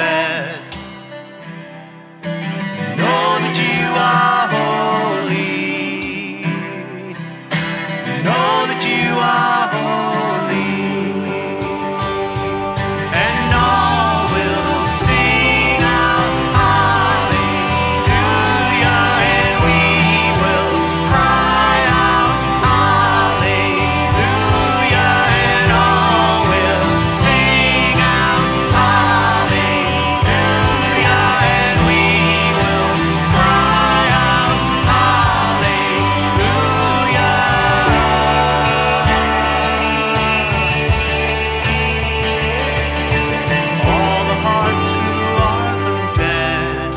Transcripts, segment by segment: confess. Know that you are holy. Know that you are holy. And all will sing out hallelujah, and we will cry out hallelujah, and all will sing out hallelujah, and we will cry out hallelujah. All the hearts who are content,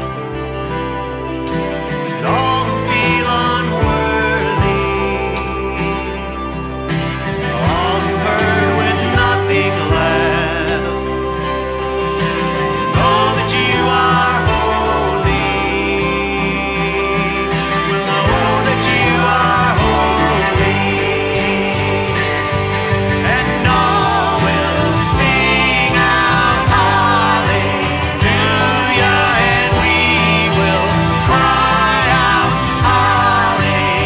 and all who feel unworthy, all who hurt with nothing left, know that you are holy. Will know that you are holy. And all will sing out hallelujah, and we will cry out hallelujah, and all will sing out hallelujah, and we will cry out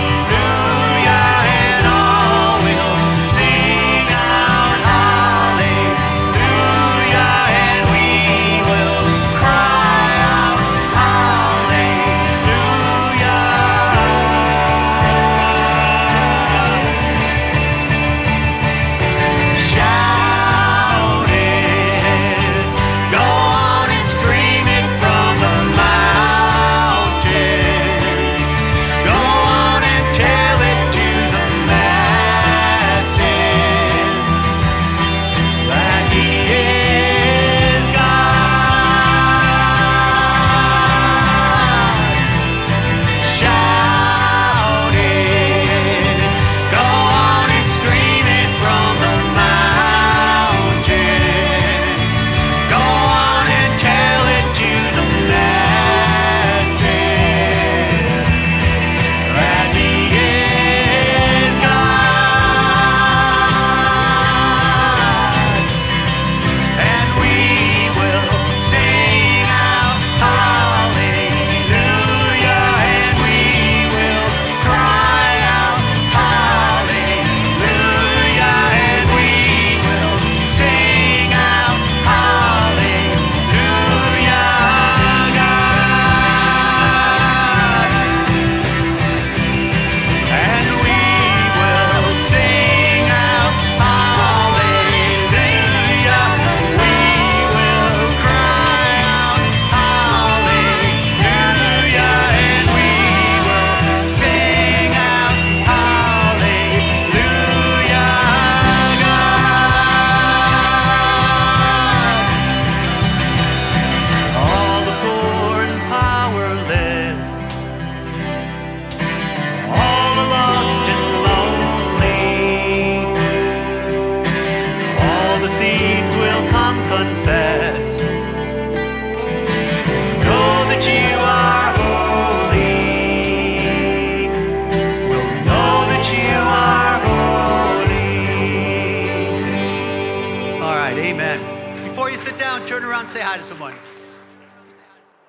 hallelujah. Shout it, go on and scream it from the mountains. Go on and tell it to the masses that He is God. Shout it, go on and scream it from the mountains. Go on and tell it to the masses that He is God. And we will sing out hallelujah, and we will cry out hallelujah, and we will sing out hallelujah, God. And we will sing out hallelujah, we will cry out hallelujah, and we will sing out hallelujah, God. All the poor and powerless, all the lost and lonely, all the thieves will come confess. Know that you are holy. Will know that you are holy. All right, amen. Before you sit down, turn around and say hi to someone.